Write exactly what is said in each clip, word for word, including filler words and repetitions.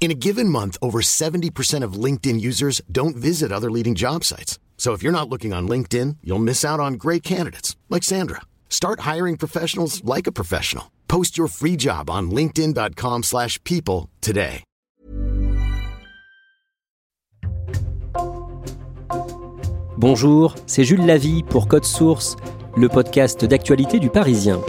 In a given month, over seventy percent of LinkedIn users don't visit other leading job sites. So if you're not looking on LinkedIn, you'll miss out on great candidates like Sandra. Start hiring professionals like a professional. Post your free job on linkedin.com slash people today. Bonjour, c'est Jules Lavie pour Code Source, le podcast d'actualité du Parisien.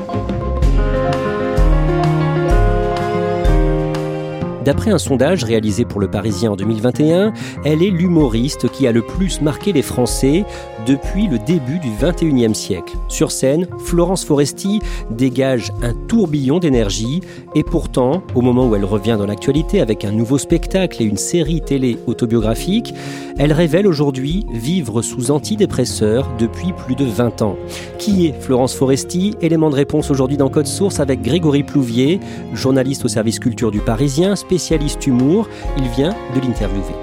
D'après un sondage réalisé pour Le Parisien en deux mille vingt et un, elle est l'humoriste qui a le plus marqué les Français depuis le début du vingt et unième siècle. Sur scène, Florence Foresti dégage un tourbillon d'énergie et pourtant, au moment où elle revient dans l'actualité avec un nouveau spectacle et une série télé autobiographique, elle révèle aujourd'hui vivre sous antidépresseurs depuis plus de vingt ans. Qui est Florence Foresti ? Élément de réponse aujourd'hui dans Code Source avec Grégory Plouvier, journaliste au service culture du Parisien, spécialiste humour, il vient de l'interviewer.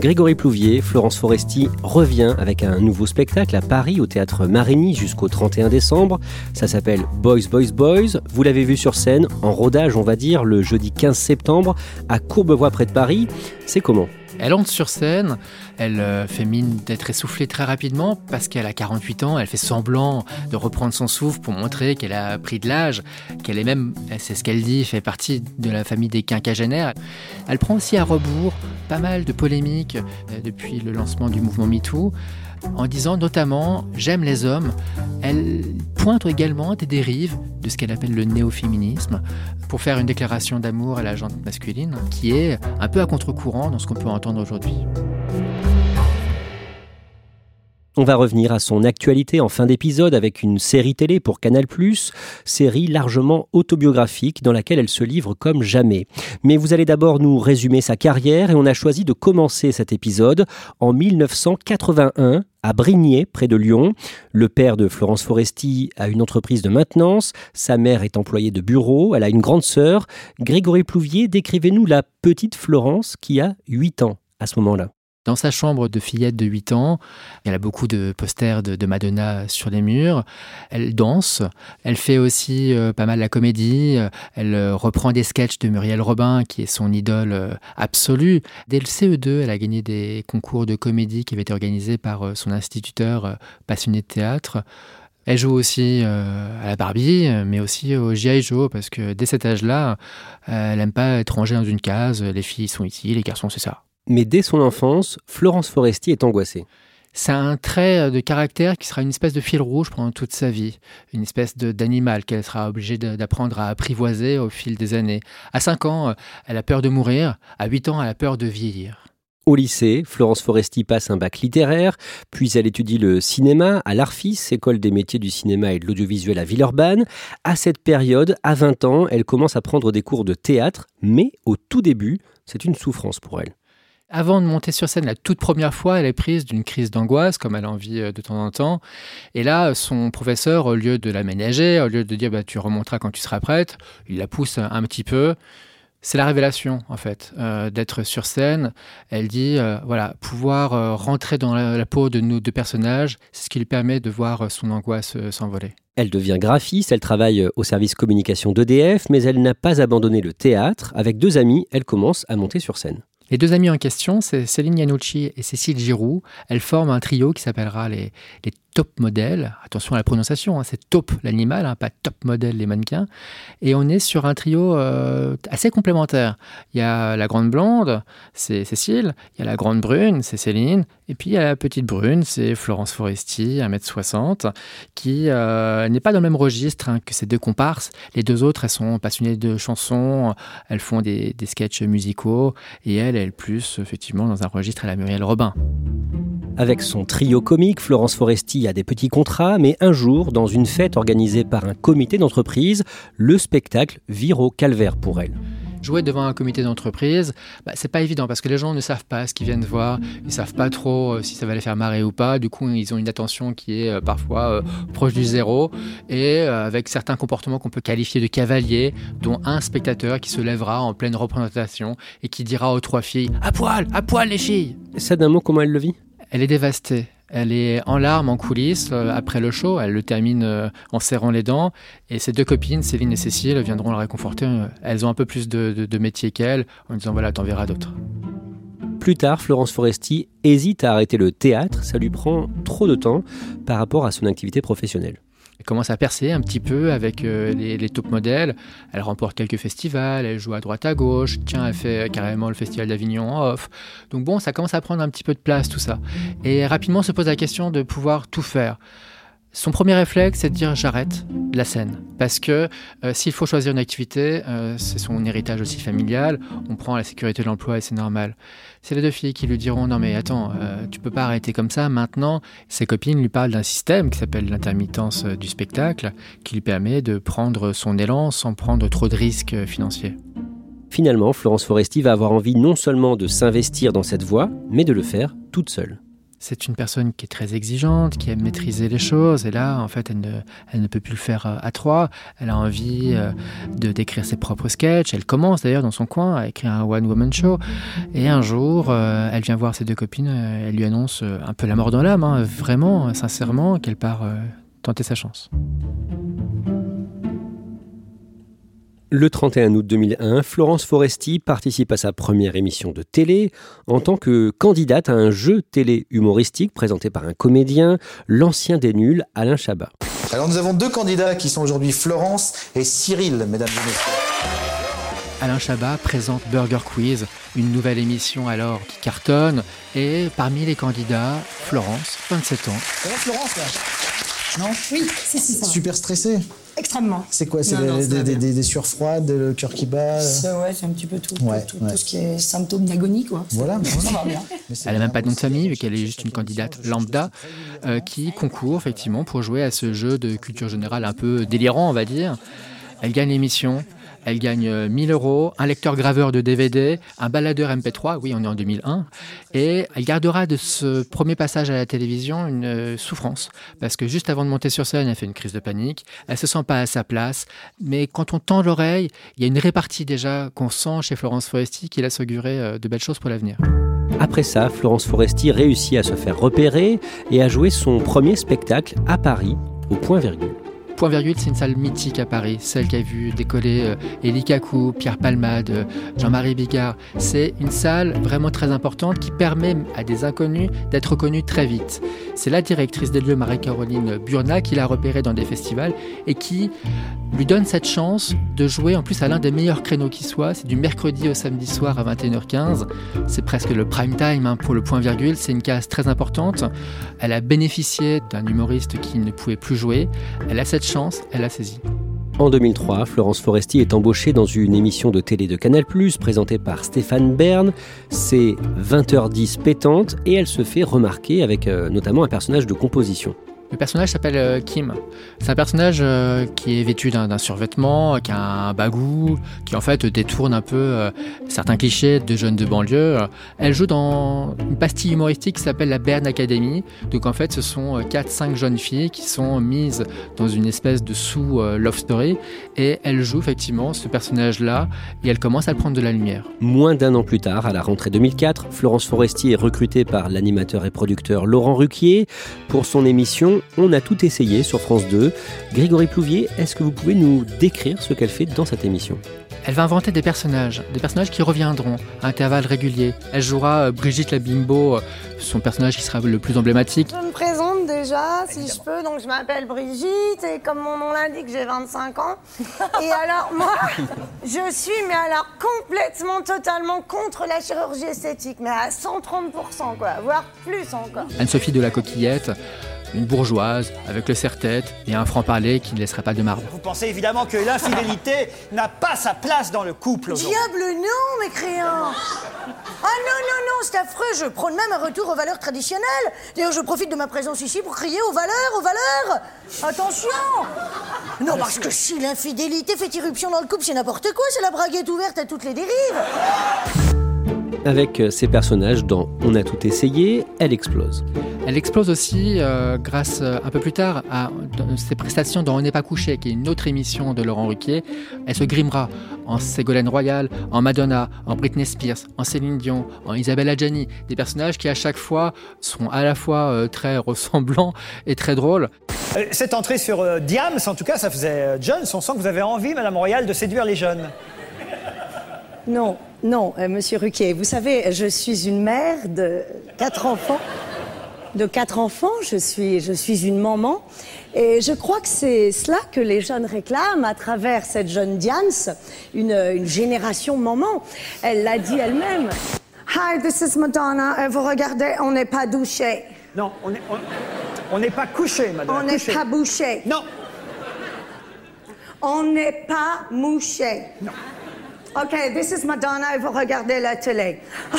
Grégory Plouvier, Florence Foresti revient avec un nouveau spectacle à Paris au Théâtre Marigny jusqu'au trente et un décembre. Ça s'appelle Boys, Boys, Boys. Vous l'avez vu sur scène, en rodage on va dire, le jeudi quinze septembre à Courbevoie près de Paris. C'est comment ? Elle entre sur scène, elle fait mine d'être essoufflée très rapidement parce qu'elle a quarante-huit ans, elle fait semblant de reprendre son souffle pour montrer qu'elle a pris de l'âge, qu'elle est même, c'est ce qu'elle dit, fait partie de la famille des quinquagénaires. Elle prend aussi à rebours pas mal de polémiques depuis le lancement du mouvement MeToo en disant notamment « J'aime les hommes ». Elle pointe également des dérives de ce qu'elle appelle le néo-féminisme pour faire une déclaration d'amour à la gente masculine qui est un peu à contre-courant dans ce qu'on peut entendre aujourd'hui. On va revenir à son actualité en fin d'épisode avec une série télé pour Canal+, série largement autobiographique dans laquelle elle se livre comme jamais. Mais vous allez d'abord nous résumer sa carrière et on a choisi de commencer cet épisode en dix-neuf cent quatre-vingt-un à Brignais, près de Lyon. Le père de Florence Foresti a une entreprise de maintenance, sa mère est employée de bureau, elle a une grande sœur. Grégory Plouvier, décrivez-nous la petite Florence qui a huit ans à ce moment-là. Dans sa chambre de fillette de huit ans, elle a beaucoup de posters de, de Madonna sur les murs. Elle danse, elle fait aussi euh, pas mal la comédie. Elle euh, reprend des sketchs de Muriel Robin, qui est son idole euh, absolue. Dès le C E deux, elle a gagné des concours de comédie qui avaient été organisés par euh, son instituteur euh, passionné de théâtre. Elle joue aussi euh, à la Barbie, mais aussi au G I Joe, parce que dès cet âge-là, euh, elle n'aime pas être rangée dans une case. Les filles sont ici, les garçons, c'est ça. Mais dès son enfance, Florence Foresti est angoissée. C'est un trait de caractère qui sera une espèce de fil rouge pendant toute sa vie, une espèce de, d'animal qu'elle sera obligée de, d'apprendre à apprivoiser au fil des années. À cinq ans, elle a peur de mourir, à huit ans, elle a peur de vieillir. Au lycée, Florence Foresti passe un bac littéraire, puis elle étudie le cinéma à l'A R F I S, École des métiers du cinéma et de l'audiovisuel à Villeurbanne. À cette période, à vingt ans, elle commence à prendre des cours de théâtre, mais au tout début, c'est une souffrance pour elle. Avant de monter sur scène, la toute première fois, elle est prise d'une crise d'angoisse, comme elle en vit de temps en temps. Et là, son professeur, au lieu de l'aménager, au lieu de dire bah, « tu remonteras quand tu seras prête », il la pousse un petit peu. C'est la révélation, en fait, euh, d'être sur scène. Elle dit euh, « voilà, pouvoir euh, rentrer dans la, la peau de nos deux personnages, c'est ce qui lui permet de voir son angoisse euh, s'envoler ». Elle devient graphiste, elle travaille au service communication d'E D F, mais elle n'a pas abandonné le théâtre. Avec deux amis, elle commence à monter sur scène. Les deux amies en question, c'est Céline Yannucci et Cécile Giroux. Elles forment un trio qui s'appellera les, les top modèle, attention à la prononciation, hein, c'est taupe l'animal, hein, pas top modèle les mannequins, et on est sur un trio euh, assez complémentaire. Il y a la grande blonde, c'est Cécile, il y a la grande brune, c'est Céline, et puis il y a la petite brune, c'est Florence Foresti, un mètre soixante, qui euh, n'est pas dans le même registre hein, que ces deux comparses. Les deux autres, elles sont passionnées de chansons, elles font des, des sketchs musicaux, et elle, elle plus effectivement dans un registre à la Muriel Robin. Avec son trio comique, Florence Foresti a des petits contrats, mais un jour, dans une fête organisée par un comité d'entreprise, le spectacle vire au calvaire pour elle. Jouer devant un comité d'entreprise, bah, c'est pas évident parce que les gens ne savent pas ce qu'ils viennent voir, ils savent pas trop euh, si ça va les faire marrer ou pas. Du coup, ils ont une attention qui est euh, parfois euh, proche du zéro et euh, avec certains comportements qu'on peut qualifier de cavaliers, dont un spectateur qui se lèvera en pleine représentation et qui dira aux trois filles « À poil, à poil les filles !» Ça d'un mot, comment elle le vit ? Elle est dévastée. Elle est en larmes, en coulisses, euh, après le show. Elle le termine euh, en serrant les dents. Et ses deux copines, Céline et Cécile, viendront la réconforter. Elles ont un peu plus de, de, de métier qu'elle, en disant « voilà, t'en verras d'autres ». Plus tard, Florence Foresti hésite à arrêter le théâtre. Ça lui prend trop de temps par rapport à son activité professionnelle. Elle commence à percer un petit peu avec euh, les, les top modèles. Elle remporte quelques festivals, elle joue à droite à gauche. Tiens, elle fait carrément le festival d'Avignon en off. Donc bon, ça commence à prendre un petit peu de place tout ça. Et rapidement se pose la question de pouvoir tout faire. Son premier réflexe, c'est de dire j'arrête la scène. Parce que euh, s'il faut choisir une activité, euh, c'est son héritage aussi familial, on prend la sécurité de l'emploi et c'est normal. C'est les deux filles qui lui diront « Non mais attends, euh, tu peux pas arrêter comme ça maintenant ». Ses copines lui parlent d'un système qui s'appelle l'intermittence du spectacle, qui lui permet de prendre son élan sans prendre trop de risques financiers. Finalement, Florence Foresti va avoir envie non seulement de s'investir dans cette voie, mais de le faire toute seule. C'est une personne qui est très exigeante, qui aime maîtriser les choses. Et là, en fait, elle ne, elle ne peut plus le faire à trois. Elle a envie de d'écrire ses propres sketchs. Elle commence d'ailleurs dans son coin à écrire un one-woman show. Et un jour, elle vient voir ses deux copines. Elle lui annonce un peu la mort dans l'âme, hein, vraiment, sincèrement, qu'elle part euh, tenter sa chance. Le trente et un août deux mille un, Florence Foresti participe à sa première émission de télé en tant que candidate à un jeu télé humoristique présenté par un comédien, l'ancien des nuls, Alain Chabat. Alors nous avons deux candidats qui sont aujourd'hui Florence et Cyril, mesdames et messieurs. Alain Chabat présente Burger Quiz, une nouvelle émission alors qui cartonne. Et parmi les candidats, Florence, vingt-sept ans. Ça va Florence là ? Non ? Oui, si, si, ça va. Super stressée ? Extrêmement. C'est quoi? C'est non, des, non, c'est des, des, des sueurs froides, le cœur qui bat? C'est, ouais, c'est un petit peu tout, ouais, tout, tout, ouais. Tout ce qui est symptôme d'agonie, quoi. Voilà, ça va bien. Elle n'a même pas de nom de famille, vu qu'elle est juste une candidate lambda euh, qui concourt effectivement pour jouer à ce jeu de culture générale un peu délirant, on va dire. Elle gagne l'émission. Elle gagne mille euros, un lecteur graveur de D V D, un baladeur M P trois, oui, on est en deux mille un. Et elle gardera de ce premier passage à la télévision une souffrance. Parce que juste avant de monter sur scène, elle fait une crise de panique. Elle ne se sent pas à sa place. Mais quand on tend l'oreille, il y a une répartie déjà qu'on sent chez Florence Foresti qui laisse augurer de belles choses pour l'avenir. Après ça, Florence Foresti réussit à se faire repérer et à jouer son premier spectacle à Paris, au Point-Virgule. Point-Virgule, c'est une salle mythique à Paris, celle qui a vu décoller euh, Elie Kakou, Pierre Palmade, euh, Jean-Marie Bigard. C'est une salle vraiment très importante qui permet à des inconnus d'être reconnus très vite. C'est la directrice des lieux, Marie-Caroline Burnat, qui l'a repérée dans des festivals et qui lui donne cette chance de jouer en plus à l'un des meilleurs créneaux qui soit. C'est du mercredi au samedi soir à vingt et une heures quinze. C'est presque le prime time hein, pour le Point-Virgule. C'est une case très importante. Elle a bénéficié d'un humoriste qui ne pouvait plus jouer. Elle a cette chance, elle a saisi. En deux mille trois, Florence Foresti est embauchée dans une émission de télé de Canal+, présentée par Stéphane Bern. C'est vingt heures dix pétante et elle se fait remarquer avec euh, notamment un personnage de composition. Le personnage s'appelle euh, Kim. C'est un personnage euh, qui est vêtu d'un, d'un survêtement, qui a un bagou, qui en fait détourne un peu euh, certains clichés de jeunes de banlieue. Elle joue dans une pastille humoristique qui s'appelle la Bern Academy. Donc en fait, ce sont quatre cinq jeunes filles qui sont mises dans une espèce de sous-love euh, story. Et elle joue effectivement ce personnage-là et elle commence à prendre de la lumière. Moins d'un an plus tard, à la rentrée deux mille quatre, Florence Foresti est recrutée par l'animateur et producteur Laurent Ruquier pour son émission On a tout essayé sur France deux. Grégory Plouvier, est-ce que vous pouvez nous décrire ce qu'elle fait dans cette émission ? Elle va inventer des personnages, des personnages qui reviendront à intervalles réguliers. Elle jouera Brigitte la Bimbo, son personnage qui sera le plus emblématique. Je me présente présente déjà, si Évidemment. je peux. Donc, je m'appelle Brigitte et comme mon nom l'indique, j'ai vingt-cinq ans. Et alors, moi, je suis, mais alors, complètement, totalement contre la chirurgie esthétique, mais à cent trente pour cent, quoi, voire plus encore. Anne-Sophie de la Coquillette, une bourgeoise avec le serre-tête et un franc-parler qui ne laisserait pas de marbre. Vous pensez évidemment que l'infidélité n'a pas sa place dans le couple. Diable non, mes créants. Ah non, non, non, c'est affreux, je prône même un retour aux valeurs traditionnelles. D'ailleurs, je profite de ma présence ici pour crier aux valeurs, aux valeurs. Attention. Non, parce que si l'infidélité fait irruption dans le couple, c'est n'importe quoi, c'est la braguette ouverte à toutes les dérives. Avec ses personnages dans On a tout essayé, elle explose. Elle explose aussi euh, grâce euh, un peu plus tard à ses prestations dans On n'est pas couché, qui est une autre émission de Laurent Ruquier. Elle se grimera en Ségolène Royal, en Madonna, en Britney Spears, en Céline Dion, en Isabelle Adjani. Des personnages qui à chaque fois sont à la fois euh, très ressemblants et très drôles. Euh, cette entrée sur euh, Diams, en tout cas, ça faisait jeune. On sent que vous avez envie, Madame Royal, de séduire les jeunes. Non, non, euh, Monsieur Ruquier, vous savez, je suis une mère de quatre enfants. De quatre enfants, je suis, je suis une maman. Et je crois que c'est cela que les jeunes réclament à travers cette jeune Diams, une, une génération maman. Elle l'a dit elle-même. Hi, this is Madonna. Vous regardez, on n'est pas douché. Non, on n'est on, on n'est pas couché, madame. On n'est pas bouché. Non. On n'est pas mouché. Non. OK, this is Madonna, et vous regardez la télé. Oh,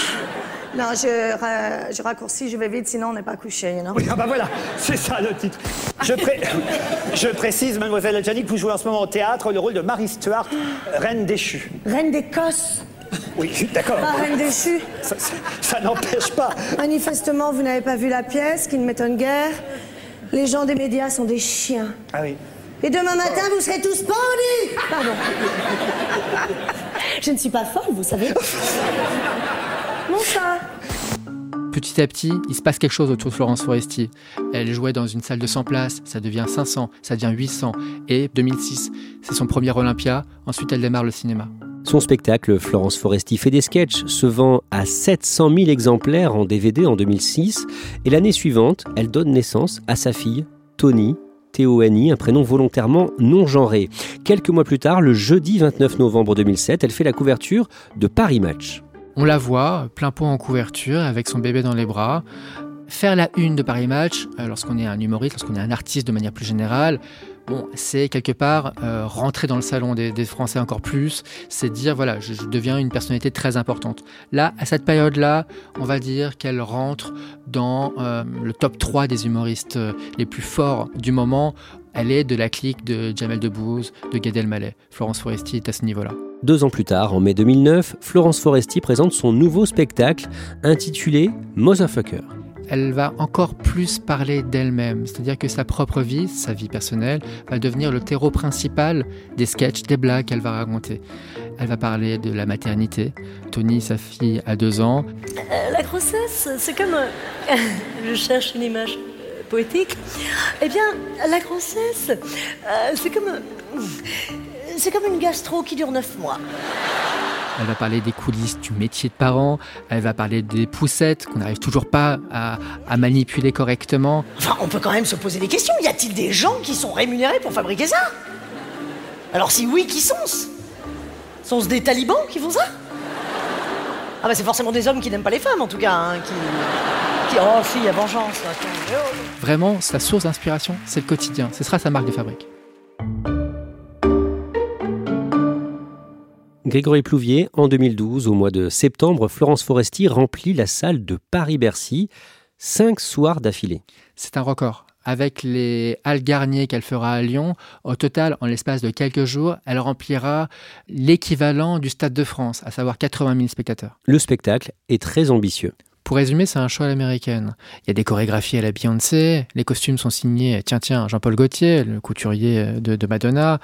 non, je, euh, je raccourcis, je vais vite, sinon on n'est pas couché, you know. Oui, ah bah voilà, c'est ça le titre. Je, pré... je précise, mademoiselle Adjani, que vous jouez en ce moment au théâtre le rôle de Marie Stuart, reine déchue. Reine d'Écosse. Oui, d'accord. Pas reine déchue. Ça, ça, ça n'empêche pas. Manifestement, vous n'avez pas vu la pièce, qui ne m'étonne guère. Les gens des médias sont des chiens. Ah oui. Et demain matin, vous serez tous pendus. Pardon. Je ne suis pas folle, vous savez. Mon chat. Petit à petit, il se passe quelque chose autour de Florence Foresti. Elle jouait dans une salle de cent places, ça devient cinq cents, ça devient huit cents. Et deux mille six, c'est son premier Olympia. Ensuite, elle démarre le cinéma. Son spectacle, Florence Foresti fait des sketchs, se vend à sept cent mille exemplaires en D V D en deux mille six. Et l'année suivante, elle donne naissance à sa fille, Toni. Théoanie, un prénom volontairement non genré. Quelques mois plus tard, le jeudi vingt-neuf novembre deux mille sept, elle fait la couverture de Paris Match. On la voit, plein pot en couverture, avec son bébé dans les bras. Faire la une de Paris Match, lorsqu'on est un humoriste, lorsqu'on est un artiste de manière plus générale, bon, c'est quelque part euh, rentrer dans le salon des, des Français encore plus, c'est dire, voilà, je, je deviens une personnalité très importante. Là, à cette période-là, on va dire qu'elle rentre dans euh, le top trois des humoristes euh, les plus forts du moment. Elle est de la clique de Jamel Debbouze, de Gad Elmaleh. Florence Foresti est à ce niveau-là. Deux ans plus tard, en mai deux mille neuf, Florence Foresti présente son nouveau spectacle intitulé « Motherfucker ». Elle va encore plus parler d'elle-même, c'est-à-dire que sa propre vie, sa vie personnelle, va devenir le terreau principal des sketchs, des blagues qu'elle va raconter. Elle va parler de la maternité. Toni, sa fille, a deux ans. Euh, la grossesse, c'est comme... Euh, je cherche une image euh, poétique. Eh bien, la grossesse, euh, c'est comme... Euh, c'est comme une gastro qui dure neuf mois. Elle va parler des coulisses du métier de parent, elle va parler des poussettes qu'on n'arrive toujours pas à, à manipuler correctement. Enfin, on peut quand même se poser des questions. Y a-t-il des gens qui sont rémunérés pour fabriquer ça? Alors si oui, qui sont-ce? Sont-ce des talibans qui font ça? Ah bah c'est forcément des hommes qui n'aiment pas les femmes en tout cas, hein, qui... qui... Oh, fille à vengeance. Vraiment, sa source d'inspiration, c'est le quotidien. Ce sera sa marque de fabrique. Grégory Plouvier, en deux mille douze, au mois de septembre, Florence Foresti remplit la salle de Paris-Bercy, cinq soirs d'affilée. C'est un record. Avec les Halles Garnier qu'elle fera à Lyon, au total, en l'espace de quelques jours, elle remplira l'équivalent du Stade de France, à savoir quatre-vingt mille spectateurs. Le spectacle est très ambitieux. Pour résumer, c'est un show à l'américaine. Il y a des chorégraphies à la Beyoncé, les costumes sont signés, tiens, tiens, Jean-Paul Gaultier, le couturier de, de Madonna.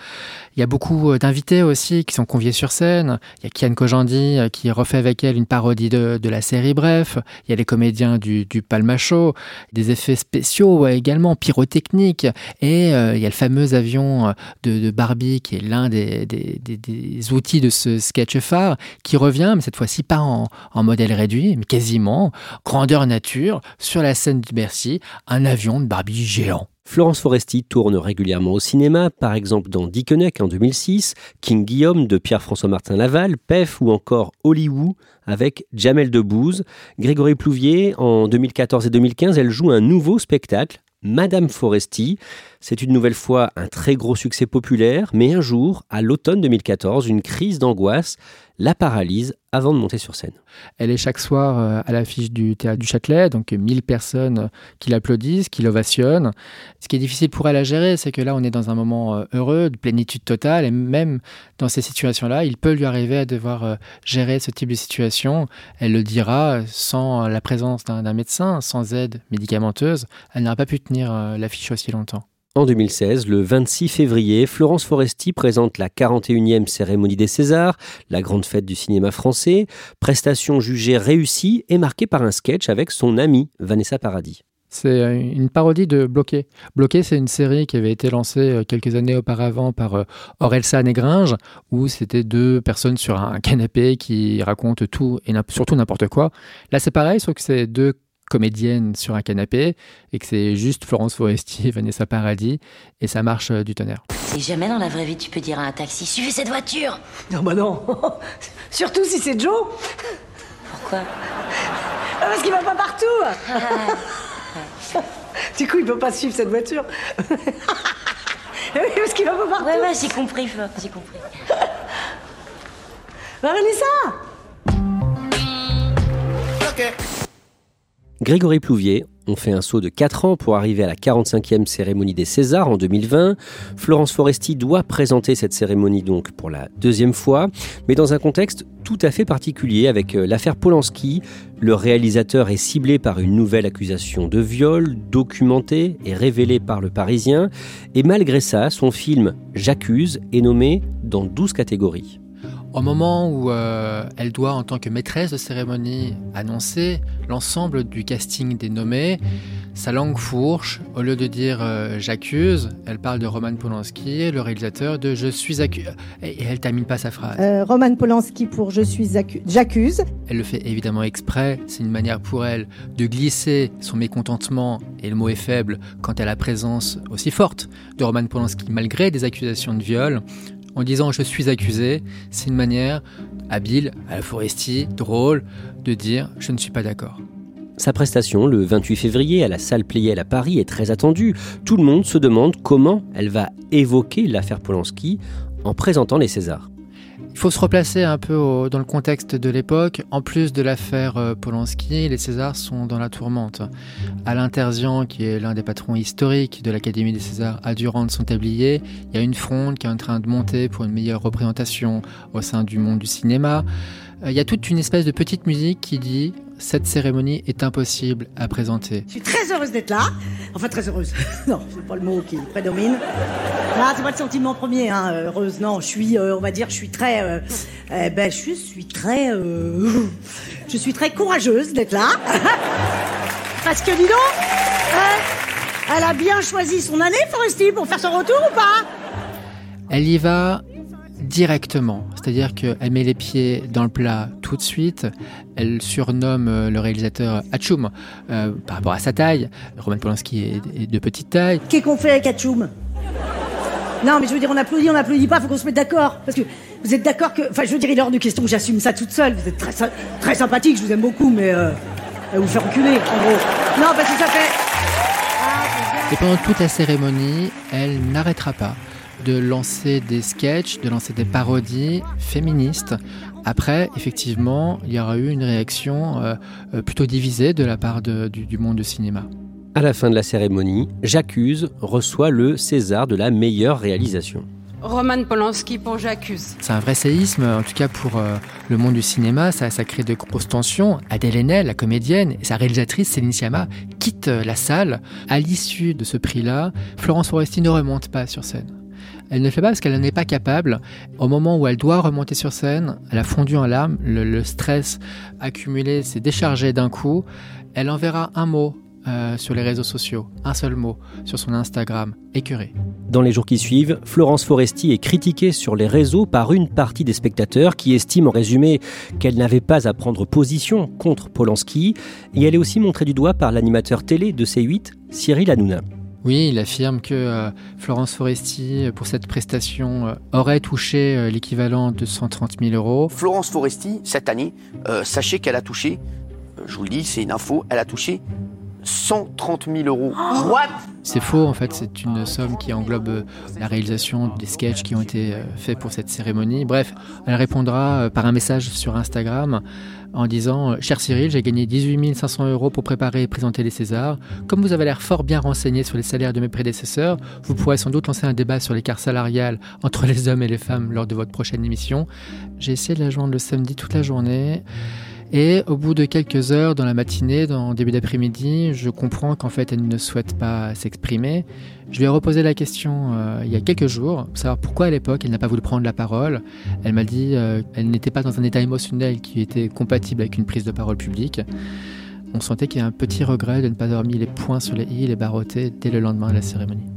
Il y a beaucoup d'invités aussi qui sont conviés sur scène. Il y a Kian Kojandi qui refait avec elle une parodie de, de la série Bref. Il y a les comédiens du, du Palma Show, des effets spéciaux ouais, également, pyrotechniques. Et euh, il y a le fameux avion de, de Barbie qui est l'un des, des, des, des outils de ce sketch phare qui revient, mais cette fois-ci pas en, en modèle réduit, mais quasiment. évidemment. Grandeur nature, sur la scène de Bercy, un avion de Barbie géant. Florence Foresti tourne régulièrement au cinéma, par exemple dans Dickeneck en deux mille six, King Guillaume de Pierre-François Martin Laval, P E F ou encore Hollywood avec Jamel Debbouze. Grégory Plouvier, en deux mille quatorze et deux mille quinze, elle joue un nouveau spectacle, Madame Foresti. C'est une nouvelle fois un très gros succès populaire, mais un jour, à l'automne deux mille quatorze, une crise d'angoisse la paralyse avant de monter sur scène. Elle est chaque soir à l'affiche du Théâtre du Châtelet, donc mille personnes qui l'applaudissent, qui l'ovationnent. Ce qui est difficile pour elle à gérer, c'est que là, on est dans un moment heureux, de plénitude totale, et même dans ces situations-là, il peut lui arriver à devoir gérer ce type de situation. Elle le dira, sans la présence d'un, d'un médecin, sans aide médicamenteuse, elle n'aurait pas pu tenir l'affiche aussi longtemps. En deux mille seize, le vingt-six février, Florence Foresti présente la quarante et unième cérémonie des Césars, la grande fête du cinéma français, prestation jugée réussie et marquée par un sketch avec son amie Vanessa Paradis. C'est une parodie de Bloqué. Bloqué, c'est une série qui avait été lancée quelques années auparavant par Orelsan et Gringe, où c'était deux personnes sur un canapé qui racontent tout et surtout n'importe quoi. Là, c'est pareil, sauf que c'est deux comédienne sur un canapé et que c'est juste Florence Foresti et Vanessa Paradis et ça marche du tonnerre. Si jamais dans la vraie vie tu peux dire à un taxi « Suivez cette voiture !» Non bah non. Surtout si c'est Joe. Pourquoi? Parce qu'il va pas partout. Du coup il peut pas suivre cette voiture. Parce qu'il va pas partout. Ouais ouais j'ai compris, j'ai compris. Bah Vanessa. Ok. Grégory Plouvier, on fait un saut de quatre ans pour arriver à la quarante-cinquième cérémonie des Césars en deux mille vingt. Florence Foresti doit présenter cette cérémonie donc pour la deuxième fois, mais dans un contexte tout à fait particulier avec l'affaire Polanski. Le réalisateur est ciblé par une nouvelle accusation de viol, documentée et révélée par Le Parisien. Et malgré ça, son film « J'accuse » est nommé dans douze catégories. Au moment où euh, elle doit, en tant que maîtresse de cérémonie, annoncer l'ensemble du casting des nommés, sa langue fourche, au lieu de dire euh, « j'accuse », elle parle de Roman Polanski, le réalisateur de « je suis accusé ». Et elle termine pas sa phrase. Euh, Roman Polanski pour « je suis accusé », j'accuse. Elle le fait évidemment exprès, c'est une manière pour elle de glisser son mécontentement, et le mot est faible, quant à la présence aussi forte de Roman Polanski, malgré des accusations de viol. En disant « je suis accusé », c'est une manière habile, à la Foresti, drôle, de dire « je ne suis pas d'accord ». Sa prestation, le vingt-huit février, à la salle Pleyel à Paris, est très attendue. Tout le monde se demande comment elle va évoquer l'affaire Polanski en présentant les Césars. Il faut se replacer un peu au, dans le contexte de l'époque. En plus de l'affaire Polanski, les Césars sont dans la tourmente. Alain Terzian, qui est l'un des patrons historiques de l'Académie des Césars, a dû rendre son tablier. Il y a une fronde qui est en train de monter pour une meilleure représentation au sein du monde du cinéma. Il y a toute une espèce de petite musique qui dit « cette cérémonie est impossible à présenter ». Je suis très heureuse d'être là. Enfin, très heureuse. Non, c'est pas le mot qui prédomine. Ah, c'est pas le sentiment premier, hein. Heureuse, non. Je suis, euh, on va dire, je suis très... Euh, euh, ben, je suis très... Euh, je suis très courageuse d'être là. Parce que, dis donc, euh, elle a bien choisi son année, Foresti, pour faire son retour ou pas? Elle y va... directement, c'est-à-dire qu'elle met les pieds dans le plat tout de suite. Elle surnomme le réalisateur Hatchoum euh, par rapport à sa taille. Roman Polanski est, est de petite taille. Qu'est-ce qu'on fait avec Hatchoum? Non, mais je veux dire, on applaudit, on applaudit pas, faut qu'on se mette d'accord. Parce que vous êtes d'accord que... Enfin, je veux dire, il est hors de question que j'assume ça toute seule. Vous êtes très, très sympathique, je vous aime beaucoup, mais... Euh, vous faire reculer, en gros. Non, parce que ça fait... Et pendant toute la cérémonie, elle n'arrêtera pas de lancer des sketchs, de lancer des parodies féministes. Après, effectivement, il y aura eu une réaction euh, plutôt divisée de la part de, du, du monde du cinéma. À la fin de la cérémonie, J'accuse reçoit le César de la meilleure réalisation. Roman Polanski pour J'accuse. C'est un vrai séisme, en tout cas pour euh, le monde du cinéma. Ça, ça crée de grosses tensions. Adèle Haenel, la comédienne, et sa réalisatrice Céline Sciamma quittent la salle. À l'issue de ce prix-là, Florence Foresti ne remonte pas sur scène. Elle ne le fait pas parce qu'elle n'en est pas capable. Au moment où elle doit remonter sur scène, elle a fondu en larmes, le, le stress accumulé s'est déchargé d'un coup. Elle enverra un mot euh, sur les réseaux sociaux, un seul mot, sur son Instagram, écœuré. Dans les jours qui suivent, Florence Foresti est critiquée sur les réseaux par une partie des spectateurs qui estiment en résumé qu'elle n'avait pas à prendre position contre Polanski, et elle est aussi montrée du doigt par l'animateur télé de C huit, Cyril Hanouna. Oui, il affirme que Florence Foresti, pour cette prestation, aurait touché l'équivalent de cent trente mille euros. Florence Foresti, cette année, euh, sachez qu'elle a touché, je vous le dis, c'est une info, elle a touché cent trente mille euros. What ? C'est faux, en fait, c'est une somme qui englobe la réalisation des sketchs qui ont été faits pour cette cérémonie. Bref, elle répondra par un message sur Instagram en disant « Cher Cyril, j'ai gagné dix-huit mille cinq cents euros pour préparer et présenter les Césars. Comme vous avez l'air fort bien renseigné sur les salaires de mes prédécesseurs, vous pourrez sans doute lancer un débat sur l'écart salarial entre les hommes et les femmes lors de votre prochaine émission. J'ai essayé de la joindre le samedi toute la journée. » Et au bout de quelques heures, dans la matinée, dans début d'après-midi, je comprends qu'en fait, elle ne souhaite pas s'exprimer. Je lui ai reposé la question euh, il y a quelques jours, pour savoir pourquoi à l'époque, elle n'a pas voulu prendre la parole. Elle m'a dit euh, qu'elle n'était pas dans un état émotionnel qui était compatible avec une prise de parole publique. On sentait qu'il y a un petit regret de ne pas avoir mis les points sur les i et les barottés dès le lendemain de la cérémonie.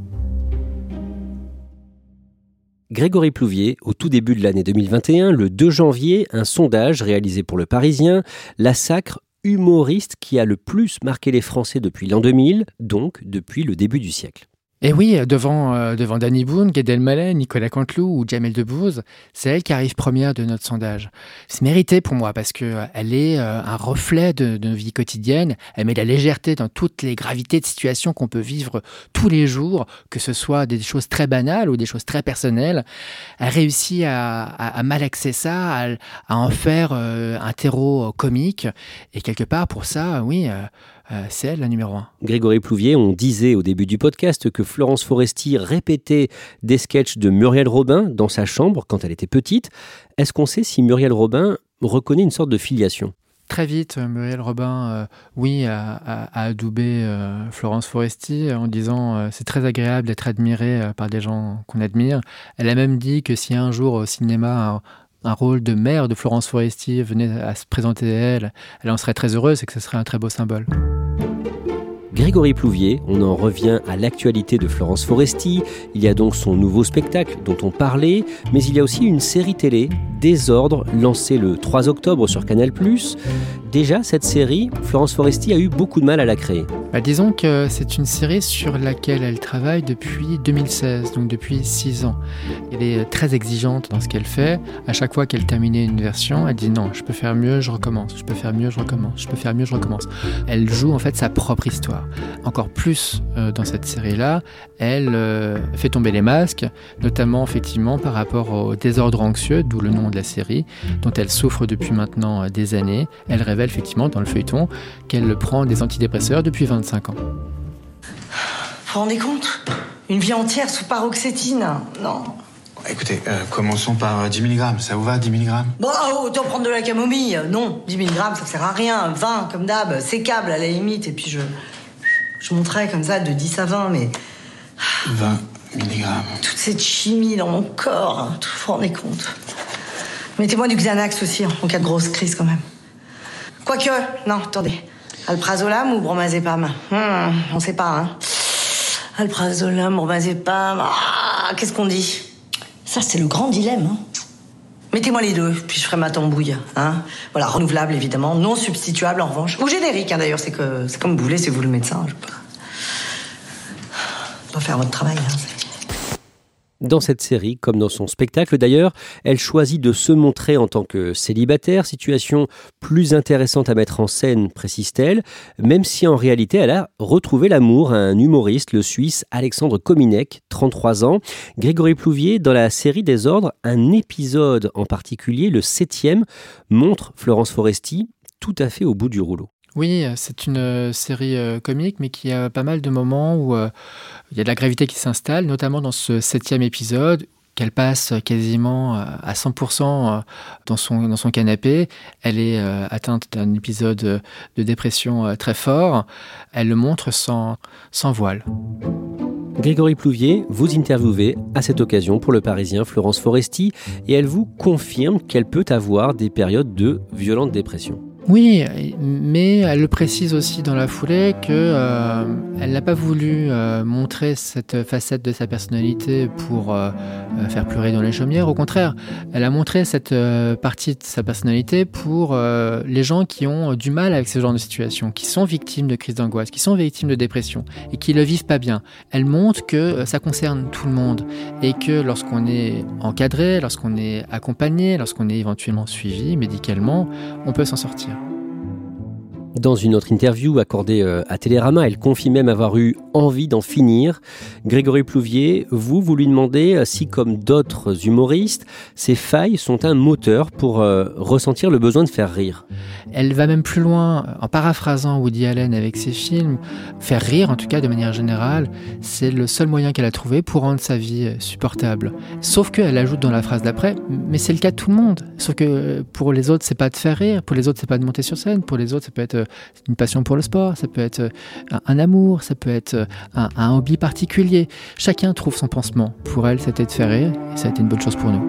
Grégory Plouvier, au tout début de l'année deux mille vingt et un, le deux janvier, un sondage réalisé pour Le Parisien, la sacre humoriste qui a le plus marqué les Français depuis l'an deux mille, donc depuis le début du siècle. Et oui, devant, euh, devant Danny Boone, Gad Elmaleh, Nicolas Canteloup ou Jamel Debbouze, c'est elle qui arrive première de notre sondage. C'est mérité pour moi parce que euh, elle est euh, un reflet de, de nos vies quotidiennes. Elle met la légèreté dans toutes les gravités de situations qu'on peut vivre tous les jours, que ce soit des choses très banales ou des choses très personnelles. Elle réussit à, à, à malaxer ça, à, à en faire euh, un terreau comique. Et quelque part, pour ça, oui... Euh, Euh, c'est elle la numéro un. Grégory Plouvier, on disait au début du podcast que Florence Foresti répétait des sketchs de Muriel Robin dans sa chambre quand elle était petite. Est-ce qu'on sait si Muriel Robin reconnaît une sorte de filiation ? Très vite, Muriel Robin, euh, oui, a, a, a adoubé euh, Florence Foresti en disant euh, « c'est très agréable d'être admirée euh, par des gens qu'on admire ». Elle a même dit que si un jour au cinéma... Un, un rôle de mère de Florence Foresti venait à se présenter à elle, elle en serait très heureuse et que ce serait un très beau symbole. Grégory Plouvier, on en revient à l'actualité de Florence Foresti. Il y a donc son nouveau spectacle dont on parlait, mais il y a aussi une série télé, Désordre, lancée le trois octobre sur Canal+. Déjà, cette série, Florence Foresti a eu beaucoup de mal à la créer. Bah, disons que c'est une série sur laquelle elle travaille depuis deux mille seize, donc depuis six ans. Elle est très exigeante dans ce qu'elle fait. À chaque fois qu'elle terminait une version, elle dit non, je peux faire mieux, je recommence, je peux faire mieux, je recommence, je peux faire mieux, je recommence. Elle joue en fait sa propre histoire. Encore plus euh, dans cette série-là, elle euh, fait tomber les masques, notamment effectivement par rapport au désordre anxieux, d'où le nom de la série, dont elle souffre depuis maintenant euh, des années. Elle révèle effectivement dans le feuilleton qu'elle prend des antidépresseurs depuis vingt-cinq ans. Vous vous rendez compte ? Une vie entière sous paroxétine, non ? Écoutez, euh, commençons par dix milligrammes, ça vous va, dix milligrammes ? Bon, autant prendre de la camomille, non, dix milligrammes, ça sert à rien, vingt comme d'hab, sécable à la limite, et puis je... Je monterais comme ça de dix à vingt, mais... vingt milligrammes. Toute cette chimie dans mon corps, tout vous rendez compte. Mettez-moi du Xanax aussi, en cas de grosse crise quand même. Quoique, non, attendez. Alprazolam ou bromazépam ? hmm, On sait pas, hein. Alprazolam, bromazépam... Ah, qu'est-ce qu'on dit ? Ça, c'est le grand dilemme, hein. Mettez-moi les deux, puis je ferai ma tambouille. Hein. Voilà, renouvelable évidemment, non substituable en revanche. Ou générique, hein, d'ailleurs, c'est, que, c'est comme vous voulez, c'est vous le médecin. Je ne peux pas faire votre travail. Hein. Dans cette série, comme dans son spectacle d'ailleurs, elle choisit de se montrer en tant que célibataire, situation plus intéressante à mettre en scène, précise-t-elle, même si en réalité elle a retrouvé l'amour à un humoriste, le Suisse Alexandre Kominek, trente-trois ans. Grégory Plouvier, dans la série Désordre, un épisode en particulier, le septième, montre Florence Foresti tout à fait au bout du rouleau. Oui, c'est une série euh, comique, mais qui a pas mal de moments où euh, il y a de la gravité qui s'installe, notamment dans ce septième épisode, qu'elle passe quasiment à cent pour cent dans son, dans son canapé. Elle est euh, atteinte d'un épisode de dépression euh, très fort. Elle le montre sans, sans voile. Grégory Plouvier, vous interviewez à cette occasion pour Le Parisien Florence Foresti et elle vous confirme qu'elle peut avoir des périodes de violente dépression. Oui, mais elle le précise aussi dans la foulée que euh, elle n'a pas voulu euh, montrer cette facette de sa personnalité pour euh, faire pleurer dans les chaumières. Au contraire, elle a montré cette euh, partie de sa personnalité pour euh, les gens qui ont du mal avec ce genre de situation, qui sont victimes de crises d'angoisse, qui sont victimes de dépression et qui le vivent pas bien. Elle montre que euh, ça concerne tout le monde et que lorsqu'on est encadré, lorsqu'on est accompagné, lorsqu'on est éventuellement suivi médicalement, on peut s'en sortir. Dans une autre interview accordée à Télérama, elle confie même avoir eu envie d'en finir. Grégory Plouvier, vous, vous lui demandez si, comme d'autres humoristes, ces failles sont un moteur pour euh, ressentir le besoin de faire rire. Elle va même plus loin, en paraphrasant Woody Allen avec ses films. Faire rire, en tout cas de manière générale, c'est le seul moyen qu'elle a trouvé pour rendre sa vie supportable. Sauf qu'elle ajoute dans la phrase d'après, mais c'est le cas de tout le monde. Sauf que pour les autres, c'est pas de faire rire, pour les autres, c'est pas de monter sur scène, pour les autres, ça peut être une passion pour le sport, ça peut être un, un amour, ça peut être un, un hobby particulier. Chacun trouve son pansement. Pour elle, c'était de faire rire et ça a été une bonne chose pour nous.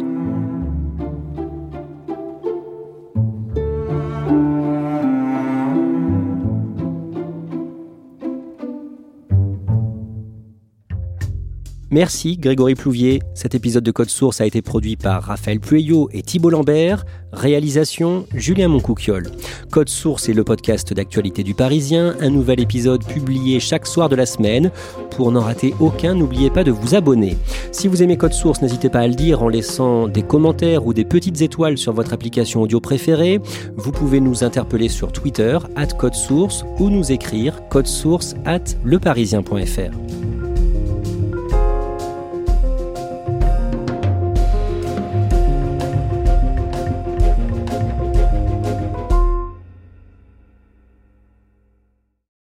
Merci Grégory Plouvier. Cet épisode de Code Source a été produit par Raphaël Pueyo et Thibault Lambert. Réalisation, Julien Moncouquiol. Code Source est le podcast d'actualité du Parisien. Un nouvel épisode publié chaque soir de la semaine. Pour n'en rater aucun, n'oubliez pas de vous abonner. Si vous aimez Code Source, n'hésitez pas à le dire en laissant des commentaires ou des petites étoiles sur votre application audio préférée. Vous pouvez nous interpeller sur Twitter, arobase Code Source, ou nous écrire codesource arobase leparisien point fr.